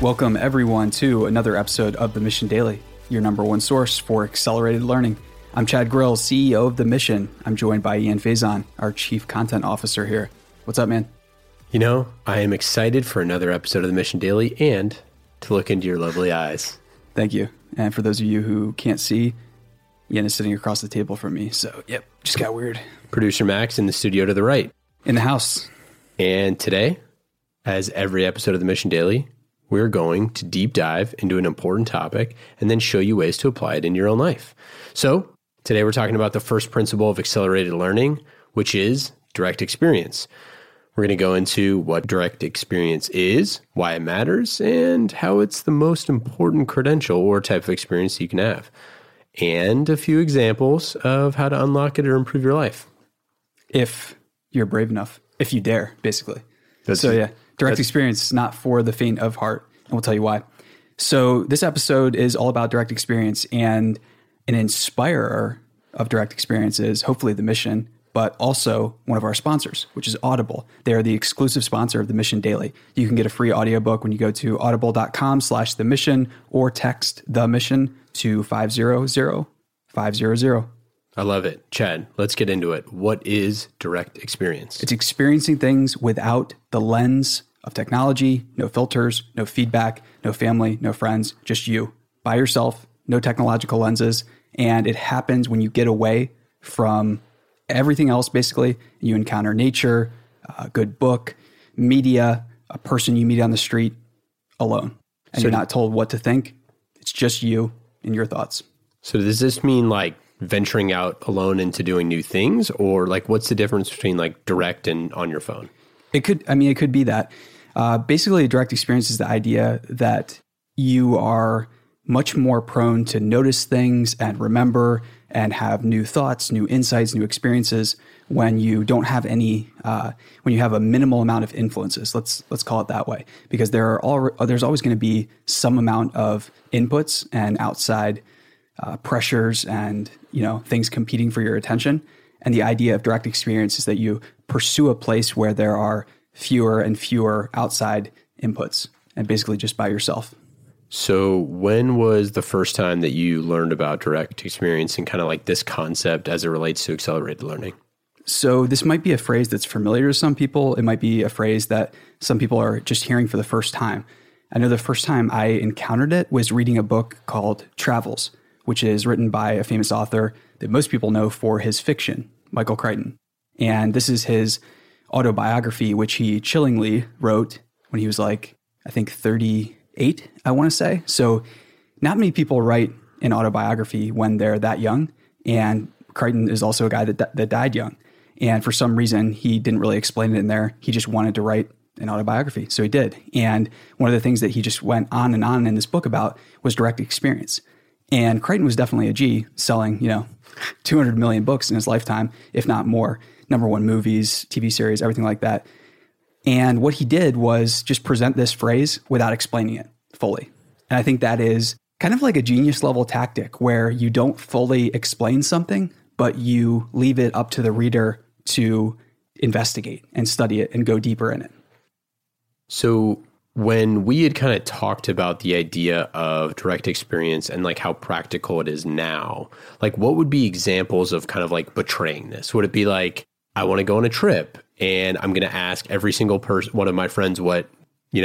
Welcome, everyone, to another episode of The Mission Daily, your number one source for accelerated learning. I'm Chad Grill, CEO of The Mission. I'm joined by Ian Faison, our Chief Content Officer here. What's up, man? You know, I am excited for another episode of The Mission Daily and to look into your lovely eyes. Thank you. And for those of you who can't see, Ian is sitting across the table from me. So, yep, just got weird. Producer Max in the studio to the right. In the house. And today, as every episode of The Mission Daily, we're going to deep dive into an important topic and then show you ways to apply it in your own life. So today we're talking about the first principle of accelerated learning, which is direct experience. We're going to go into what direct experience is, why it matters, and how it's the most important credential or type of experience you can have, and a few examples of how to unlock it or improve your life. If you're brave enough, if you dare, basically. Direct experience is not for the faint of heart, and we'll tell you why. So this episode is all about direct experience, and an inspirer of direct experience is hopefully The Mission, but also one of our sponsors, which is Audible. They are the exclusive sponsor of The Mission Daily. You can get a free audiobook when you go to audible.com/themission or text The Mission to 500-500. I love it. Chad, let's get into it. What is direct experience? It's experiencing things without the lens of technology, no filters, no feedback, no family, no friends, just you by yourself, no technological lenses. And it happens when you get away from everything else, basically. You encounter nature, a good book, media, a person you meet on the street alone. And so you're not told what to think. It's just you and your thoughts. So does this mean like venturing out alone into doing new things, or like what's the difference between like direct and on your phone? It could be that. Basically, direct experience is the idea that you are much more prone to notice things and remember and have new thoughts, new insights, new experiences when you don't have any, when you have a minimal amount of influences. Let's call it that way, because there's always going to be some amount of inputs and outside pressures and, you know, things competing for your attention. And the idea of direct experience is that you pursue a place where there are fewer and fewer outside inputs and basically just by yourself. So when was the first time that you learned about direct experience and kind of like this concept as it relates to accelerated learning? So this might be a phrase that's familiar to some people. It might be a phrase that some people are just hearing for the first time. I know the first time I encountered it was reading a book called Travels, which is written by a famous author that most people know for his fiction, Michael Crichton. And this is his autobiography, which he chillingly wrote when he was like, I think 38, I want to say. So not many people write an autobiography when they're that young. And Crichton is also a guy that died young. And for some reason, he didn't really explain it in there. He just wanted to write an autobiography. So he did. And one of the things that he just went on in this book about was direct experience. And Crichton was definitely a G, selling, 200 million books in his lifetime, if not more, number one movies, TV series, everything like that. And what he did was just present this phrase without explaining it fully. And I think that is kind of like a genius level tactic where you don't fully explain something, but you leave it up to the reader to investigate and study it and go deeper in it. So when we had kind of talked about the idea of direct experience and like how practical it is now, like what would be examples of kind of like betraying this? Would it be like, I want to go on a trip and I'm going to ask every single person, one of my friends, what,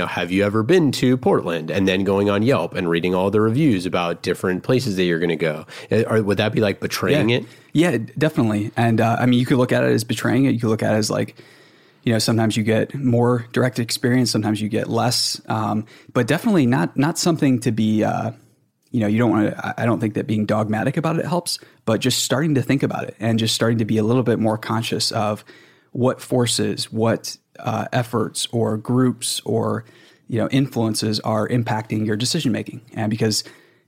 have you ever been to Portland? And then going on Yelp and reading all the reviews about different places that you're going to go. Or would that be like betraying it? Yeah, definitely. And you could look at it as betraying it. You could look at it as like, sometimes you get more direct experience, sometimes you get less, but definitely not something to be, you don't want to, I don't think that being dogmatic about it helps, but just starting to think about it and just starting to be a little bit more conscious of what forces, what efforts or groups or, influences are impacting your decision-making. And because,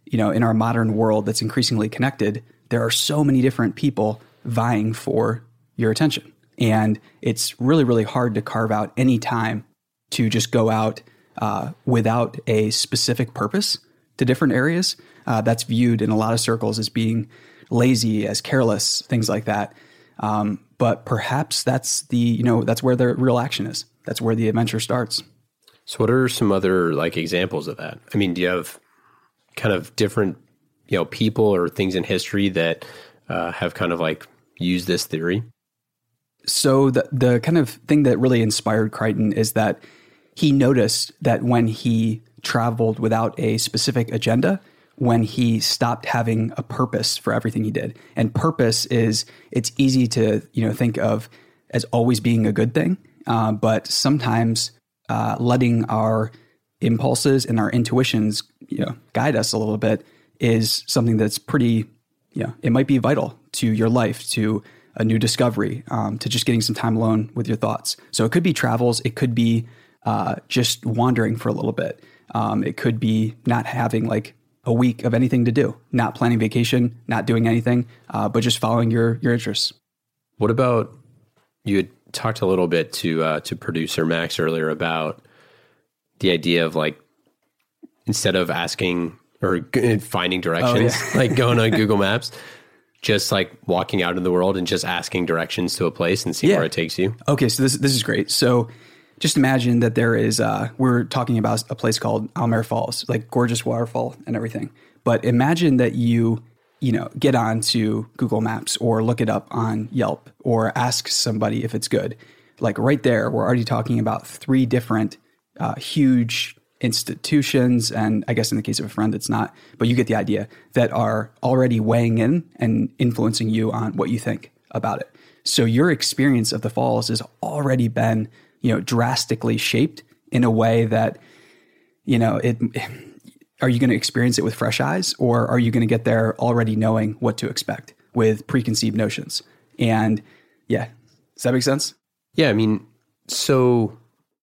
in our modern world that's increasingly connected, there are so many different people vying for your attention. And it's really, really hard to carve out any time to just go out without a specific purpose to different areas. That's viewed in a lot of circles as being lazy, as careless, things like that. But perhaps that's the, that's where the real action is. That's where the adventure starts. So what are some other like examples of that? I mean, do you have kind of different, you know, people or things in history that have kind of like used this theory? So the kind of thing that really inspired Crichton is that he noticed that when he traveled without a specific agenda, when he stopped having a purpose for everything he did. And purpose is, it's easy to, you know, think of as always being a good thing, but sometimes letting our impulses and our intuitions, you know, guide us a little bit is something that's pretty, you know, it might be vital to your life, to a new discovery, to just getting some time alone with your thoughts. So it could be travels. It could be just wandering for a little bit. It could be not having like a week of anything to do, not planning vacation, not doing anything, but just following your interests. What about, you had talked a little bit to producer Max earlier about the idea of like, instead of asking or finding directions, oh, yeah. like going on Google Maps, just like walking out in the world and just asking directions to a place and seeing yeah. where it takes you. Okay. So this is great. So just imagine that there is, we're talking about a place called Almere Falls, like gorgeous waterfall and everything. But imagine that you know, get on to Google Maps or look it up on Yelp or ask somebody if it's good. Like right there, we're already talking about three different huge institutions. And I guess in the case of a friend, it's not, but you get the idea, that are already weighing in and influencing you on what you think about it. So your experience of the falls has already been, you know, drastically shaped in a way that, you know, it... Are you going to experience it with fresh eyes, or are you going to get there already knowing what to expect with preconceived notions? And yeah, does that make sense? Yeah. I mean,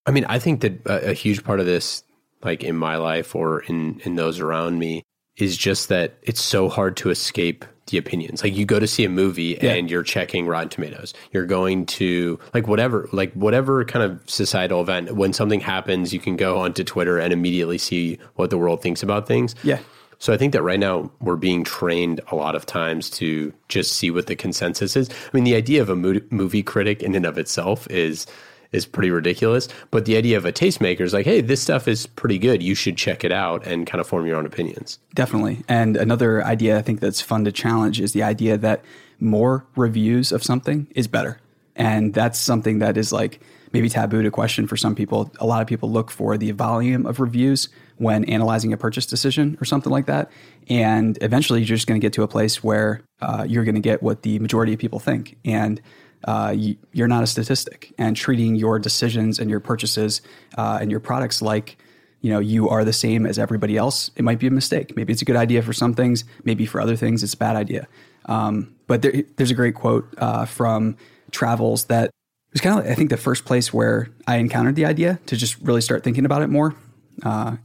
I think that a huge part of this, like in my life or in those around me, is just that it's so hard to escape the opinions. Like you go to see a movie yeah. and you're checking Rotten Tomatoes. You're going to whatever kind of societal event, when something happens, you can go onto Twitter and immediately see what the world thinks about things. Yeah. So I think that right now we're being trained a lot of times to just see what the consensus is. I mean, the idea of a movie critic in and of itself is pretty ridiculous, but the idea of a tastemaker is like, hey, this stuff is pretty good. You should check it out and kind of form your own opinions. Definitely. And another idea I think that's fun to challenge is the idea that more reviews of something is better. And that's something that is like maybe taboo to question for some people. A lot of people look for the volume of reviews when analyzing a purchase decision or something like that. And eventually you're just going to get to a place where you're going to get what the majority of people think. And you're not a statistic, and treating your decisions and your purchases and your products like, you know, you are the same as everybody else. It might be a mistake. Maybe it's a good idea for some things. Maybe for other things, it's a bad idea. But there's a great quote from Travels that was kind of, I think, the first place where I encountered the idea to just really start thinking about it more.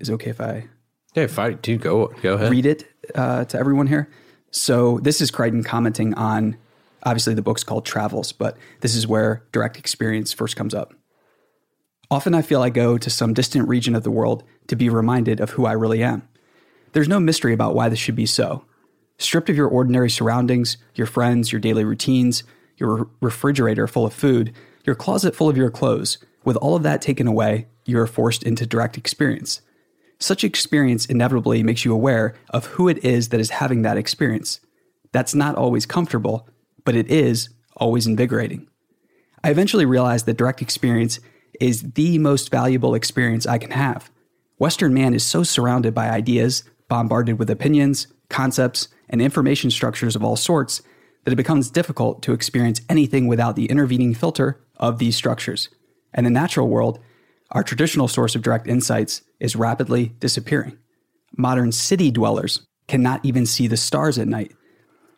Is it okay if I... Yeah, if I do, go ahead. Read it to everyone here. So this is Crichton commenting on... Obviously, the book's called Travels, but this is where direct experience first comes up. Often I feel I go to some distant region of the world to be reminded of who I really am. There's no mystery about why this should be so. Stripped of your ordinary surroundings, your friends, your daily routines, your refrigerator full of food, your closet full of your clothes, with all of that taken away, you are forced into direct experience. Such experience inevitably makes you aware of who it is that is having that experience. That's not always comfortable, but it is always invigorating. I eventually realized that direct experience is the most valuable experience I can have. Western man is so surrounded by ideas, bombarded with opinions, concepts, and information structures of all sorts, that it becomes difficult to experience anything without the intervening filter of these structures. And the natural world, our traditional source of direct insights, is rapidly disappearing. Modern city dwellers cannot even see the stars at night.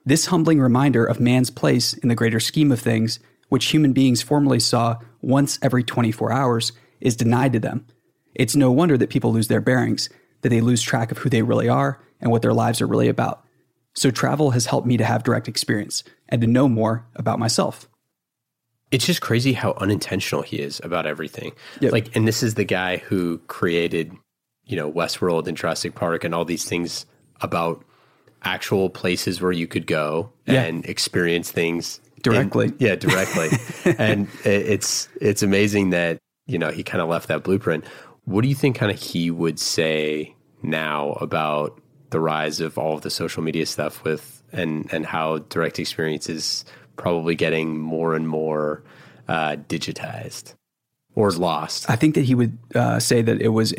This humbling reminder of man's place in the greater scheme of things, which human beings formerly saw once every 24 hours, is denied to them. It's no wonder that people lose their bearings, that they lose track of who they really are and what their lives are really about. So travel has helped me to have direct experience and to know more about myself. It's just crazy how unintentional he is about everything. Yep. Like, and this is the guy who created, you know, Westworld and Jurassic Park and all these things about actual places where you could go yeah. and experience things directly. Directly. And it's amazing that, you know, he kind of left that blueprint. What do you think kind of he would say now about the rise of all of the social media stuff with and how direct experience is probably getting more and more digitized or lost? I think that he would say that it was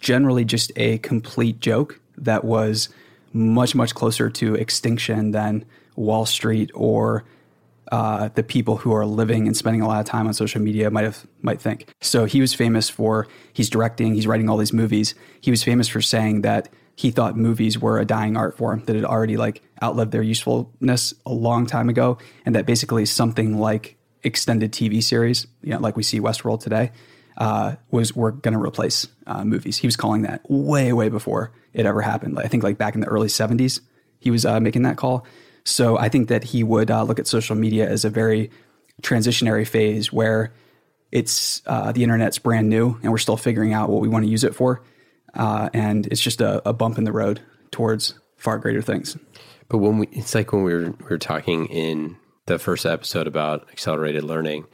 generally just a complete joke that was much, much closer to extinction than Wall Street or the people who are living and spending a lot of time on social media might think. So he was famous for, he's directing, he's writing all these movies. He was famous for saying that he thought movies were a dying art form, that had already like outlived their usefulness a long time ago, and that basically something like extended TV series, you know, like we see Westworld today, we're going to replace movies. He was calling that way, way before it ever happened. I think like back in the early 70s, he was making that call. So I think that he would look at social media as a very transitionary phase where it's the internet's brand new and we're still figuring out what we want to use it for. And it's just a bump in the road towards far greater things. But it's like when we were talking in the first episode about accelerated learning,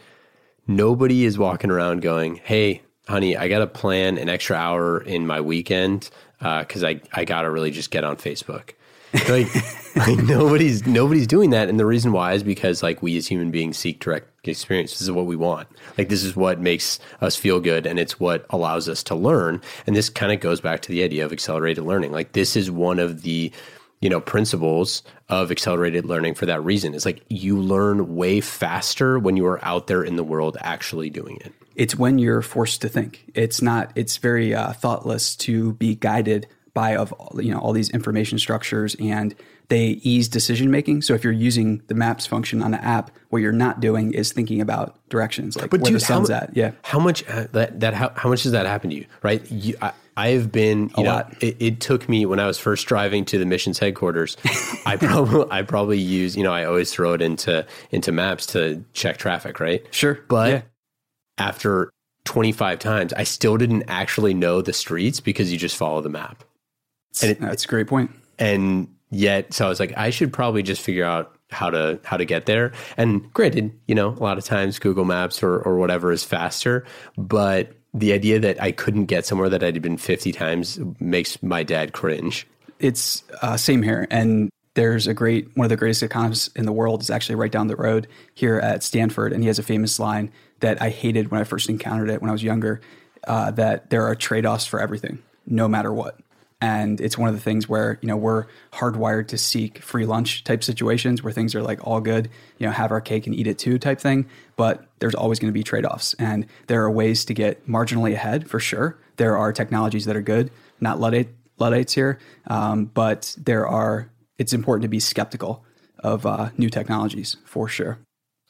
nobody is walking around going, hey, honey, I got to plan an extra hour in my weekend because I got to really just get on Facebook. Like nobody's doing that. And the reason why is because like we as human beings seek direct experience. This is what we want. Like this is what makes us feel good. And it's what allows us to learn. And this kind of goes back to the idea of accelerated learning. Like this is one of the, principles of accelerated learning for that reason. It's like you learn way faster when you are out there in the world actually doing it. It's when you're forced to think. It's very thoughtless to be guided by all these information structures, and they ease decision making. So if you're using the maps function on the app, what you're not doing is thinking about directions, like where the sun's at. Yeah. How much how much does that happen to you? Right. I've been a lot. It took me when I was first driving to the missions headquarters. I probably use I always throw it into maps to check traffic. Right. Sure. But after 25 times, I still didn't actually know the streets because you just follow the map. And that's a great point. And yet, so I was like, I should probably just figure out how to get there. And granted, a lot of times Google Maps or whatever is faster. But the idea that I couldn't get somewhere that I'd been 50 times makes my dad cringe. It's same here. And there's one of the greatest economists in the world is actually right down the road here at Stanford. And he has a famous line that I hated when I first encountered it when I was younger, that there are trade-offs for everything, no matter what. And it's one of the things where, we're hardwired to seek free lunch type situations where things are like all good, have our cake and eat it too type thing. But there's always going to be trade-offs. And there are ways to get marginally ahead for sure. There are technologies that are good, not Luddites here. But it's important to be skeptical of new technologies for sure.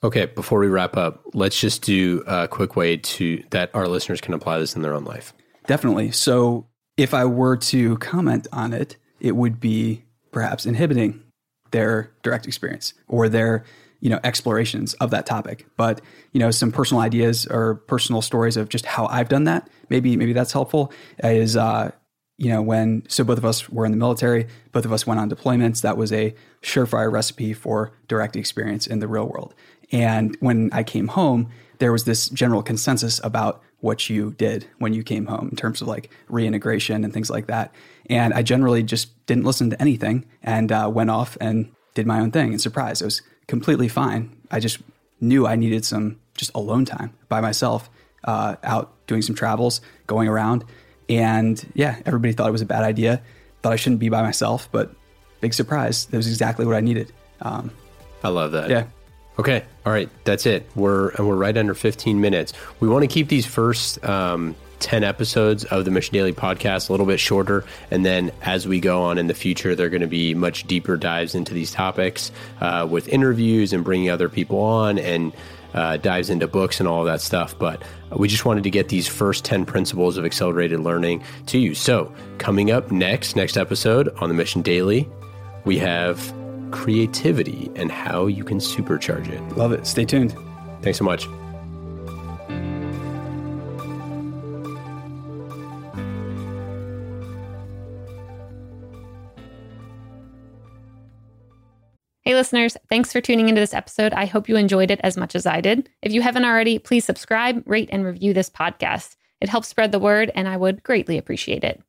Okay, before we wrap up, let's just do a quick way that our listeners can apply this in their own life. Definitely. So if I were to comment on it, it would be perhaps inhibiting their direct experience or their, explorations of that topic. But, some personal ideas or personal stories of just how I've done that, maybe that's helpful, is, so both of us were in the military, both of us went on deployments. That was a surefire recipe for direct experience in the real world. And when I came home, there was this general consensus about what you did when you came home in terms of like reintegration and things like that. And I generally just didn't listen to anything and went off and did my own thing. And surprise, it was completely fine. I just knew I needed some just alone time by myself, out doing some travels, going around. And everybody thought it was a bad idea, thought I shouldn't be by myself, but big surprise, that was exactly what I needed. I love that. Yeah. Okay. All right. That's it. We're right under 15 minutes. We want to keep these first 10 episodes of the Mission Daily podcast a little bit shorter. And then as we go on in the future, they're going to be much deeper dives into these topics with interviews and bringing other people on and dives into books and all of that stuff. But we just wanted to get these first 10 principles of accelerated learning to you. So coming up next episode on the Mission Daily, we have creativity and how you can supercharge it. Love it. Stay tuned. Thanks so much. Hey listeners, thanks for tuning into this episode. I hope you enjoyed it as much as I did. If you haven't already, please subscribe, rate, and review this podcast. It helps spread the word, and I would greatly appreciate it.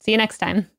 See you next time.